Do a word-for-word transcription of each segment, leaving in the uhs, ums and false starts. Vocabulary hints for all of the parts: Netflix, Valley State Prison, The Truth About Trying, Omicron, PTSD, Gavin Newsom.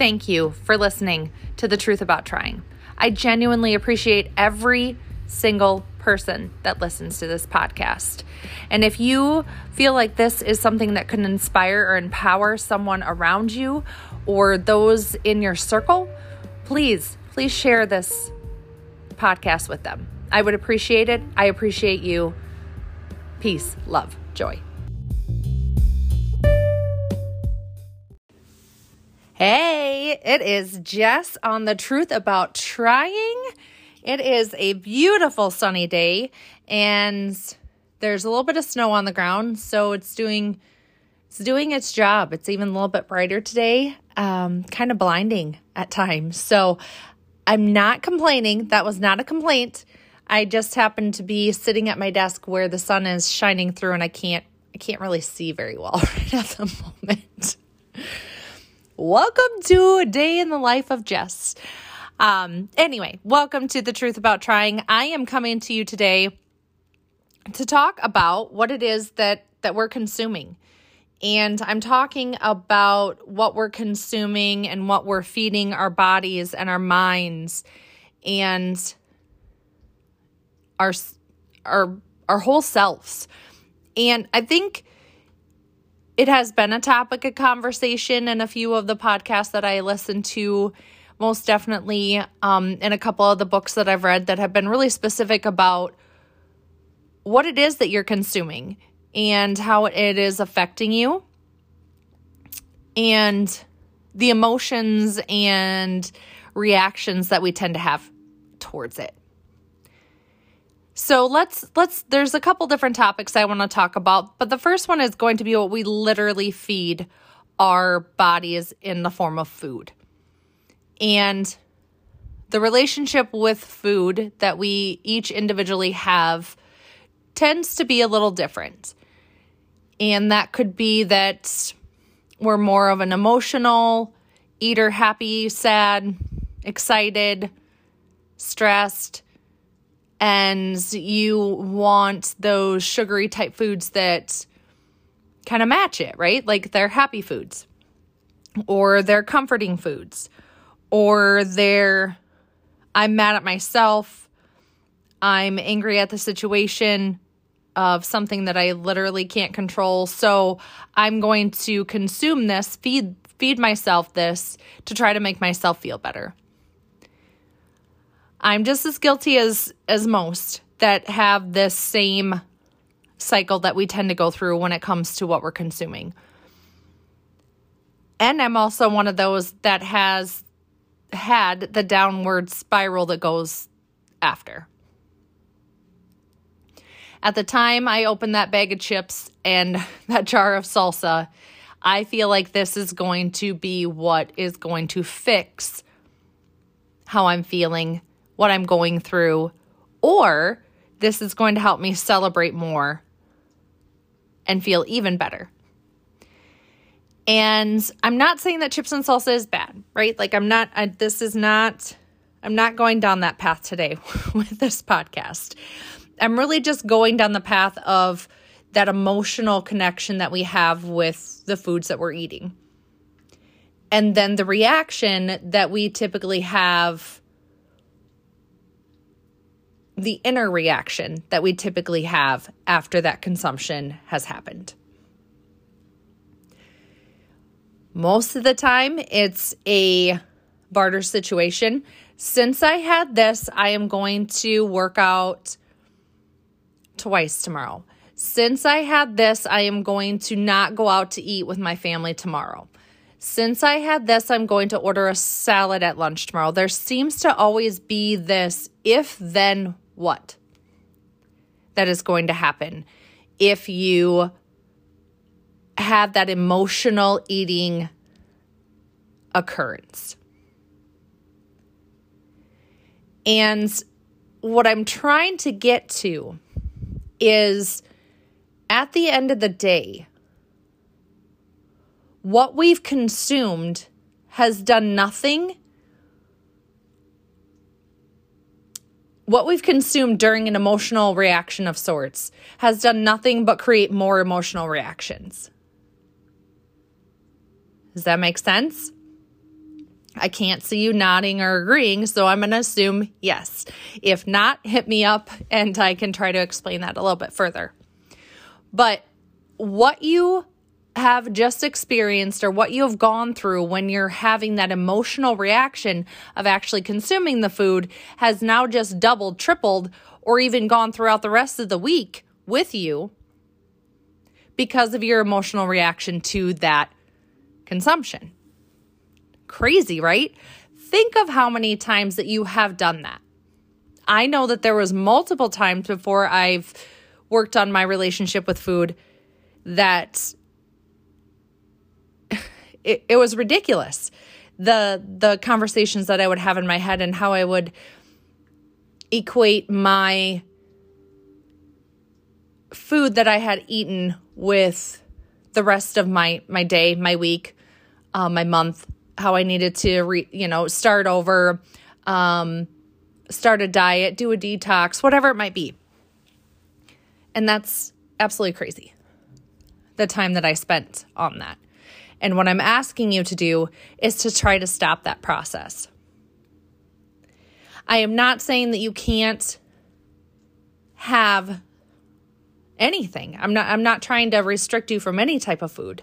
Thank you for listening to The Truth About Trying. I genuinely appreciate every single person that listens to this podcast. And if you feel like this is something that can inspire or empower someone around you or those in your circle, please, please share this podcast with them. I would appreciate it. I appreciate you. Peace, love, joy. Hey, it is Jess on The Truth About Trying. It is a beautiful sunny day, and there's a little bit of snow on the ground, so it's doing it's doing its job. It's even a little bit brighter today, um, kind of blinding at times. So I'm not complaining. That was not a complaint. I just happened to be sitting at my desk where the sun is shining through, and I can't I can't really see very well right at the moment. Welcome to a day in the life of Jess. Um, anyway, welcome to The Truth About Trying. I am coming to you today to talk about what it is that, that we're consuming. And I'm talking about what we're consuming and what we're feeding our bodies and our minds and our, our, our whole selves. And I think it has been a topic of conversation in a few of the podcasts that I listen to, most definitely um, in a couple of the books that I've read that have been really specific about what it is that you're consuming and how it is affecting you and the emotions and reactions that we tend to have towards it. So let's, let's, there's a couple different topics I want to talk about, but the first one is going to be what we literally feed our bodies in the form of food. And the relationship with food that we each individually have tends to be a little different. And that could be that we're more of an emotional eater, happy, sad, excited, stressed, and you want those sugary type foods that kind of match it, right? Like they're happy foods or they're comforting foods. Or they're, I'm mad at myself, I'm angry at the situation of something that I literally can't control, so I'm going to consume this, feed feed myself this to try to make myself feel better. I'm just as guilty as, as most that have this same cycle that we tend to go through when it comes to what we're consuming. And I'm also one of those that has had the downward spiral that goes after. At the time I opened that bag of chips and that jar of salsa, I feel like this is going to be what is going to fix how I'm feeling, what I'm going through, or this is going to help me celebrate more and feel even better. And I'm not saying that chips and salsa is bad, right? Like I'm not, I, this is not, I'm not going down that path today with this podcast. I'm really just going down the path of that emotional connection that we have with the foods that we're eating. And then the reaction that we typically have, the inner reaction that we typically have after that consumption has happened. Most of the time, it's a barter situation. Since I had this, I am going to work out twice tomorrow. Since I had this, I am going to not go out to eat with my family tomorrow. Since I had this, I'm going to order a salad at lunch tomorrow. There seems to always be this if then what that is going to happen if you have that emotional eating occurrence. And what I'm trying to get to is at the end of the day, what we've consumed has done nothing. What we've consumed during an emotional reaction of sorts has done nothing but create more emotional reactions. Does that make sense? I can't see you nodding or agreeing, so I'm going to assume yes. If not, hit me up and I can try to explain that a little bit further. But what you have just experienced or what you have gone through when you're having that emotional reaction of actually consuming the food has now just doubled, tripled, or even gone throughout the rest of the week with you because of your emotional reaction to that consumption. Crazy, right? Think of how many times that you have done that. I know that there was multiple times before I've worked on my relationship with food that it, it was ridiculous. The, the conversations that I would have in my head and how I would equate my food that I had eaten with the rest of my, my day, my week, uh, my month, how I needed to, re, you know, start over, um, start a diet, do a detox, whatever it might be. And that's absolutely crazy, the time that I spent on that. And what I'm asking you to do is to try to stop that process. I am not saying that you can't have anything. I'm not, I'm not trying to restrict you from any type of food.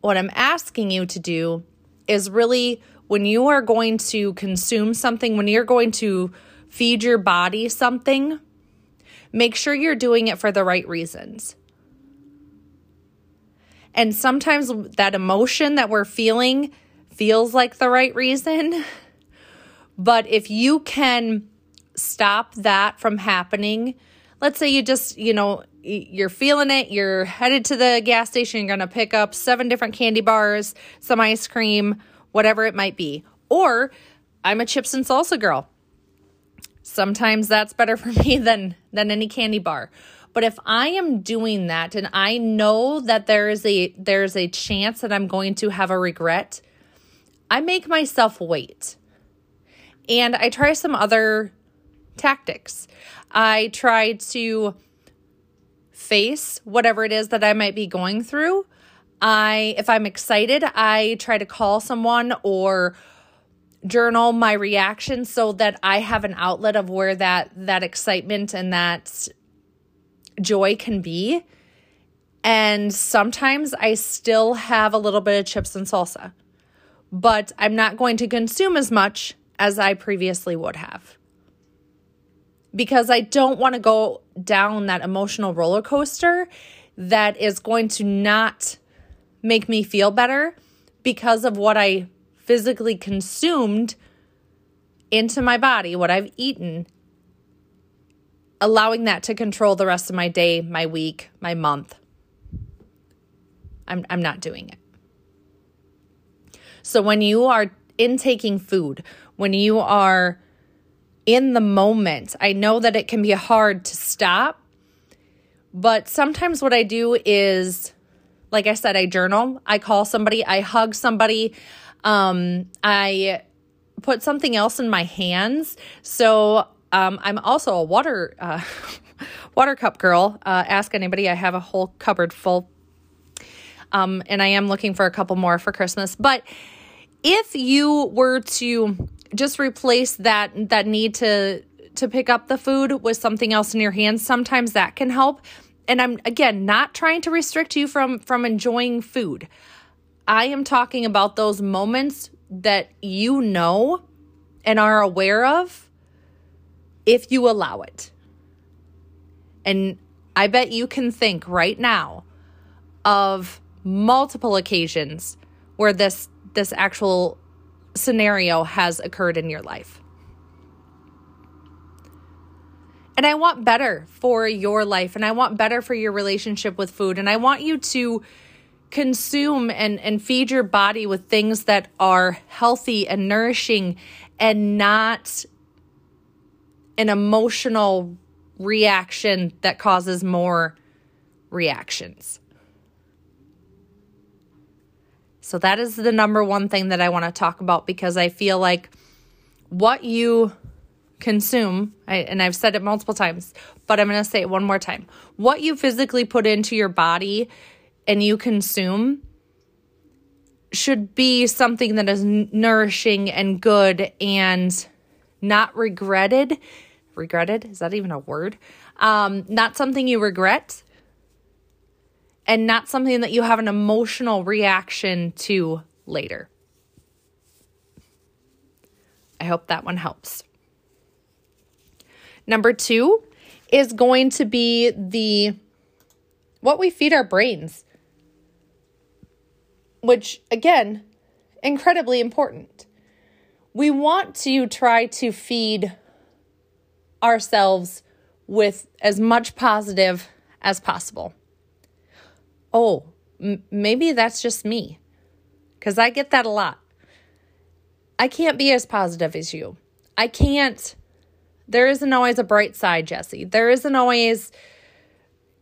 What I'm asking you to do is really, when you are going to consume something, when you're going to feed your body something, make sure you're doing it for the right reasons. And sometimes that emotion that we're feeling feels like the right reason. But if you can stop that from happening, let's say you just, you know, you're feeling it, you're headed to the gas station, you're going to pick up seven different candy bars, some ice cream, whatever it might be. Or I'm a chips and salsa girl. Sometimes that's better for me than, than any candy bar. But if I am doing that and I know that there is a there's a chance that I'm going to have a regret, I make myself wait. And I try some other tactics. I try to face whatever it is that I might be going through. I if I'm excited, I try to call someone or journal my reaction so that I have an outlet of where that that excitement and that joy can be. And sometimes I still have a little bit of chips and salsa, but I'm not going to consume as much as I previously would have because I don't want to go down that emotional roller coaster that is going to not make me feel better because of what I physically consumed into my body, what I've eaten, allowing that to control the rest of my day, my week, my month. I'm I'm not doing it. So when you are intaking food, when you are in the moment, I know that it can be hard to stop, but sometimes what I do is, like I said, I journal, I call somebody, I hug somebody, um, I put something else in my hands. So Um, I'm also a water uh, water cup girl. Uh, ask anybody. I have a whole cupboard full. Um, and I am looking for a couple more for Christmas. But if you were to just replace that that need to to pick up the food with something else in your hands, sometimes that can help. And I'm, again, not trying to restrict you from from enjoying food. I am talking about those moments that you know and are aware of if you allow it. And I bet you can think right now of multiple occasions where this this actual scenario has occurred in your life. And I want better for your life, and I want better for your relationship with food, and I want you to consume and, and feed your body with things that are healthy and nourishing and not an emotional reaction that causes more reactions. So that is the number one thing that I want to talk about, because I feel like what you consume, I, and I've said it multiple times, but I'm going to say it one more time. What you physically put into your body and you consume should be something that is nourishing and good and not regretted. Regretted? Is that even a word? Um, not something you regret and not something that you have an emotional reaction to later. I hope that one helps. Number two is going to be the what we feed our brains, which, again, incredibly important. We want to try to feed ourselves with as much positive as possible. Oh, m- maybe that's just me, because I get that a lot. I can't be as positive as you. I can't. There isn't always a bright side, Jesse. There isn't always,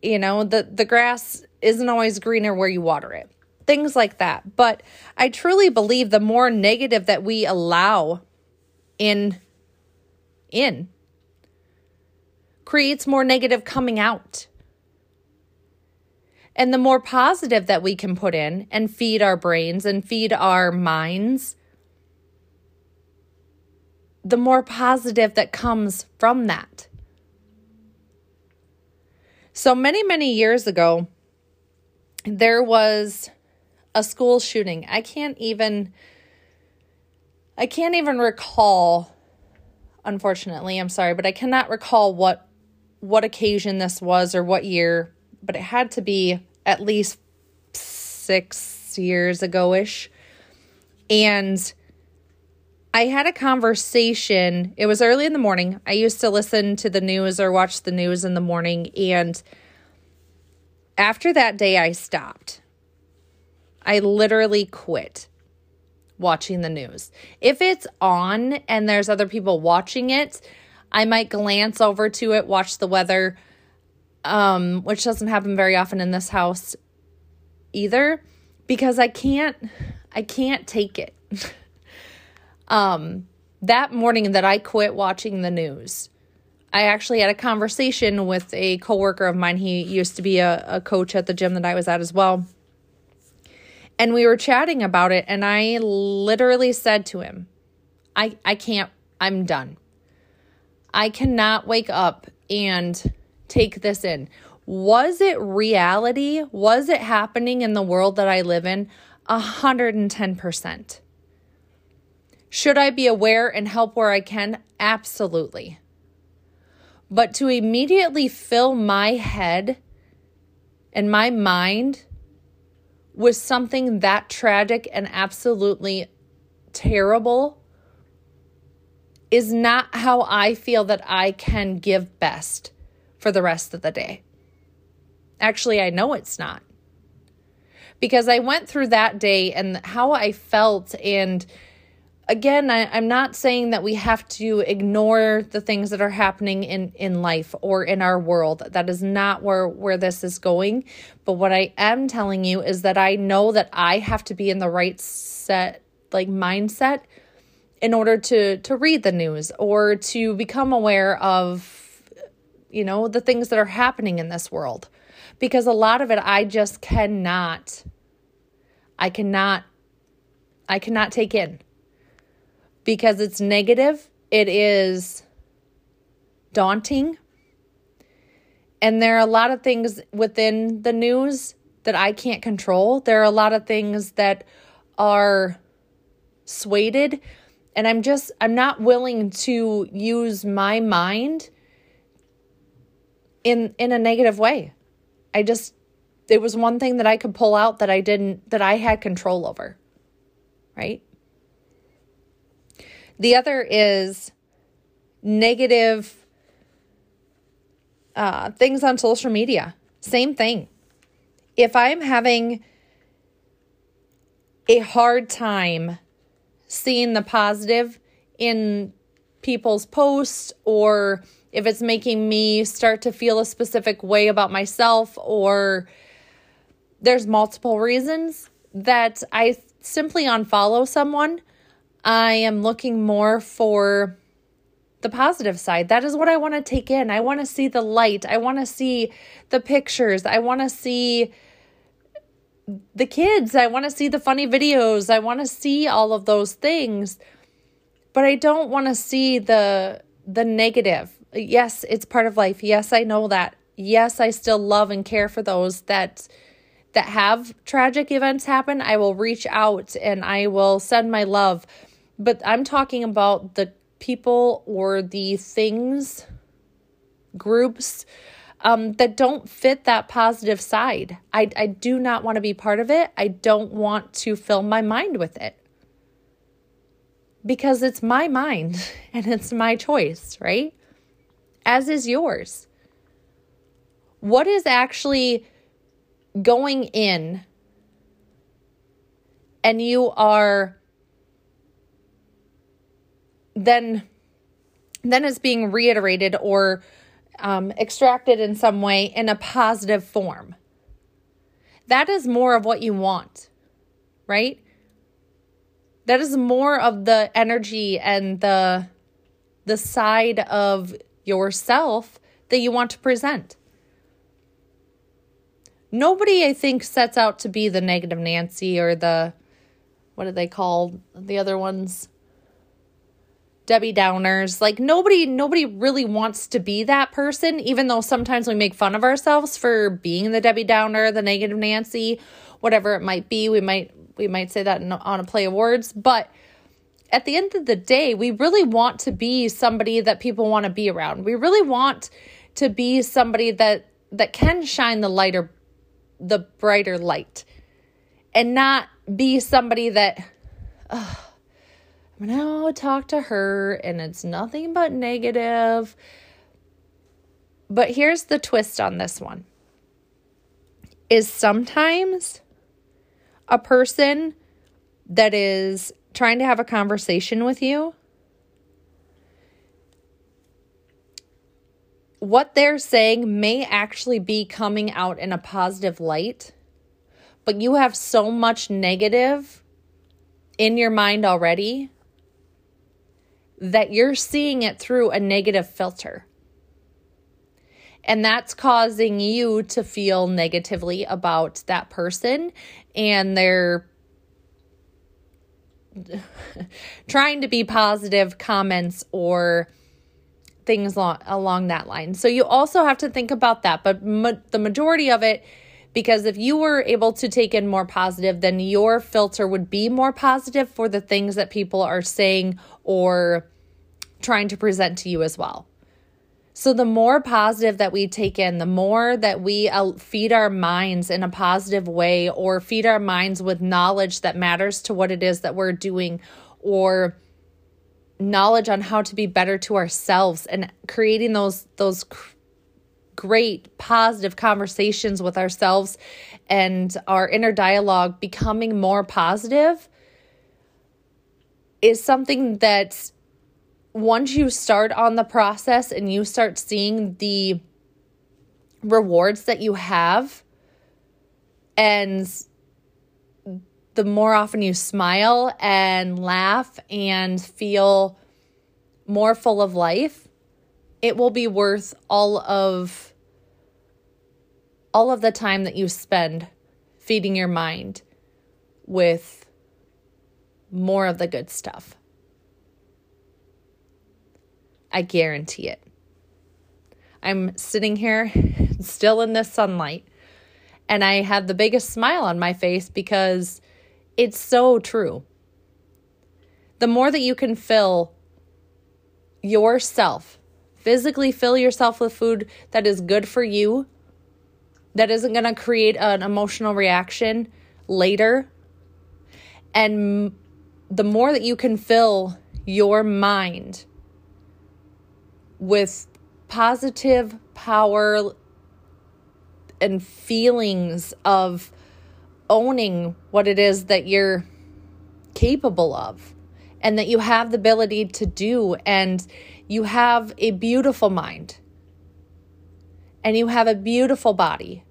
you know, the, the grass isn't always greener where you water it. Things like that. But I truly believe the more negative that we allow in, in creates more negative coming out. And the more positive that we can put in and feed our brains and feed our minds, the more positive that comes from that. So many, many years ago, there was a school shooting. I can't even, I can't even recall, unfortunately, I'm sorry, but I cannot recall what, what occasion this was or what year, but it had to be at least six years ago-ish. And I had a conversation. It was early in the morning. I used to listen to the news or watch the news in the morning. And after that day, I stopped. I literally quit watching the news. If it's on and there's other people watching it, I might glance over to it, watch the weather, um, which doesn't happen very often in this house either, because I can't, I can't take it. um, that morning that I quit watching the news, I actually had a conversation with a coworker of mine. He used to be a, a coach at the gym that I was at as well. And we were chatting about it, and I literally said to him, I, I can't, I'm done. I cannot wake up and take this in. Was it reality? Was it happening in the world that I live in? one hundred ten percent. Should I be aware and help where I can? Absolutely. But to immediately fill my head and my mind with something that tragic and absolutely terrible is not how I feel that I can give best for the rest of the day. Actually, I know it's not. Because I went through that day and how I felt, and again, I, I'm not saying that we have to ignore the things that are happening in, in life or in our world. That is not where, where this is going. But what I am telling you is that I know that I have to be in the right set, like mindset, in order to, to read the news or to become aware of, you know, the things that are happening in this world. Because a lot of it, I just cannot, I cannot, I cannot take in. Because it's negative, it is daunting, and there are a lot of things within the news that I can't control. There are a lot of things that are swayed, and I'm just, I'm not willing to use my mind in in a negative way. I just, it was one thing that I could pull out that I didn't, that I had control over, right? The other is negative uh, things on social media. Same thing. If I'm having a hard time seeing the positive in people's posts, or if it's making me start to feel a specific way about myself, or there's multiple reasons that I simply unfollow someone, I am looking more for the positive side. That is what I want to take in. I want to see the light. I want to see the pictures. I want to see the kids. I want to see the funny videos. I want to see all of those things, but I don't want to see the the negative. Yes, it's part of life. Yes, I know that. Yes, I still love and care for those that that have tragic events happen. I will reach out and I will send my love. But I'm talking about the people or the things, groups um, that don't fit that positive side. I, I do not want to be part of it. I don't want to fill my mind with it because it's my mind and it's my choice, right? As is yours. What is actually going in and you are then then it's being reiterated or um, extracted in some way in a positive form. That is more of what you want, right? That is more of the energy and the the side of yourself that you want to present. Nobody, I think, sets out to be the negative Nancy or the, what do they call the other ones? Debbie Downers. Like nobody, nobody really wants to be that person, even though sometimes we make fun of ourselves for being the Debbie Downer, the negative Nancy, whatever it might be. We might, we might say that in, on a play of words, but at the end of the day, we really want to be somebody that people want to be around. We really want to be somebody that, that can shine the lighter the brighter light and not be somebody that, oh, I'm going to talk to her and it's nothing but negative. But here's the twist on this one is sometimes a person that is trying to have a conversation with you, what they're saying may actually be coming out in a positive light, but you have so much negative in your mind already that you're seeing it through a negative filter. And that's causing you to feel negatively about that person and their trying to be positive comments or things along, along that line. So you also have to think about that, but ma- the majority of it, because if you were able to take in more positive, then your filter would be more positive for the things that people are saying or trying to present to you as well. So the more positive that we take in, the more that we uh, feed our minds in a positive way or feed our minds with knowledge that matters to what it is that we're doing or knowledge on how to be better to ourselves and creating those those cr- great positive conversations with ourselves and our inner dialogue becoming more positive is something that once you start on the process and you start seeing the rewards that you have and the more often you smile and laugh and feel more full of life, it will be worth all of all of the time that you spend feeding your mind with more of the good stuff. I guarantee it. I'm sitting here still in this sunlight and I have the biggest smile on my face because it's so true. The more that you can fill yourself, physically fill yourself with food that is good for you, that isn't going to create an emotional reaction later, and the more that you can fill your mind with positive power and feelings of owning what it is that you're capable of and that you have the ability to do and you have a beautiful mind and you have a beautiful body.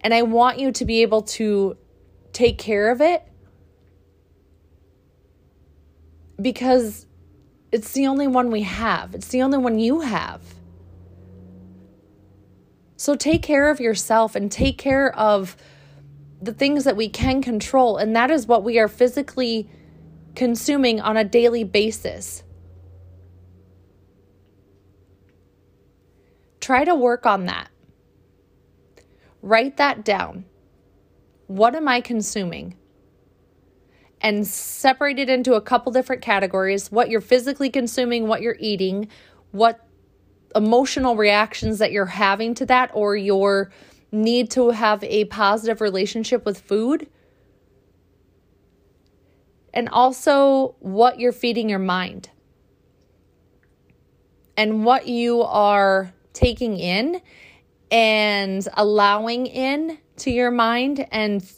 And I want you to be able to take care of it because it's the only one we have. It's the only one you have. So take care of yourself and take care of the things that we can control, and that is what we are physically consuming on a daily basis. Try to work on that. Write that down. What am I consuming? And separate it into a couple different categories: what you're physically consuming, what you're eating, what emotional reactions that you're having to that, or your need to have a positive relationship with food. And also what you're feeding your mind and what you are taking in and allowing in to your mind. And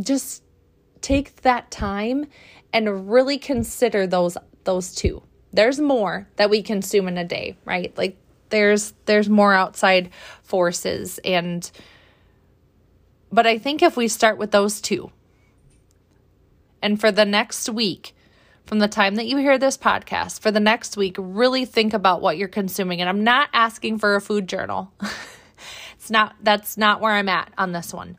just take that time and really consider those those two. There's more that we consume in a day, right? Like there's there's more outside forces, and but I think if we start with those two, and for the next week, from the time that you hear this podcast, for the next week, really think about what you're consuming. And I'm not asking for a food journal. It's not, that's not where I'm at on this one.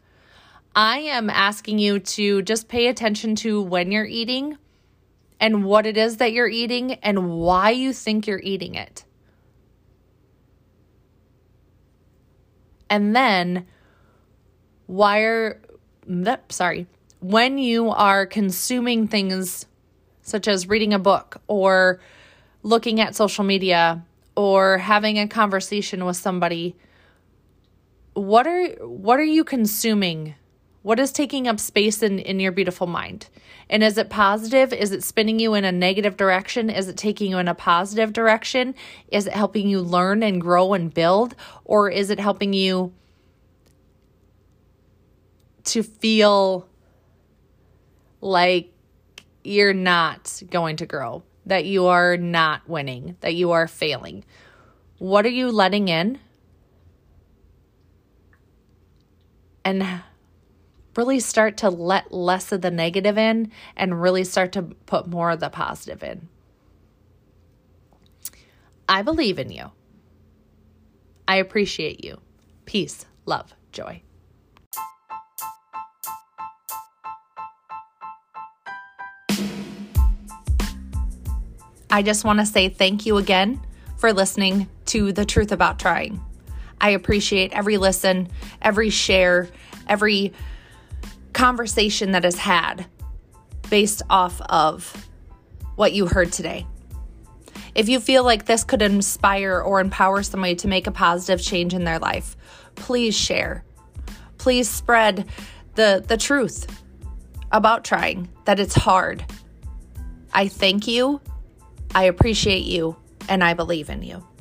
I am asking you to just pay attention to when you're eating and what it is that you're eating and why you think you're eating it. And then why are, sorry, when you are consuming things such as reading a book or looking at social media or having a conversation with somebody, what are what are you consuming? What is taking up space in, in your beautiful mind? And is it positive? Is it spinning you in a negative direction? Is it taking you in a positive direction? Is it helping you learn and grow and build? Or is it helping you to feel like you're not going to grow, that you are not winning, that you are failing? What are you letting in? And really start to let less of the negative in and really start to put more of the positive in. I believe in you. I appreciate you. Peace, love, joy. I just want to say thank you again for listening to The Truth About Trying. I appreciate every listen, every share, every conversation that is had based off of what you heard today. If you feel like this could inspire or empower somebody to make a positive change in their life, please share. Please spread the, the truth about trying, that it's hard. I thank you, I appreciate you, and I believe in you.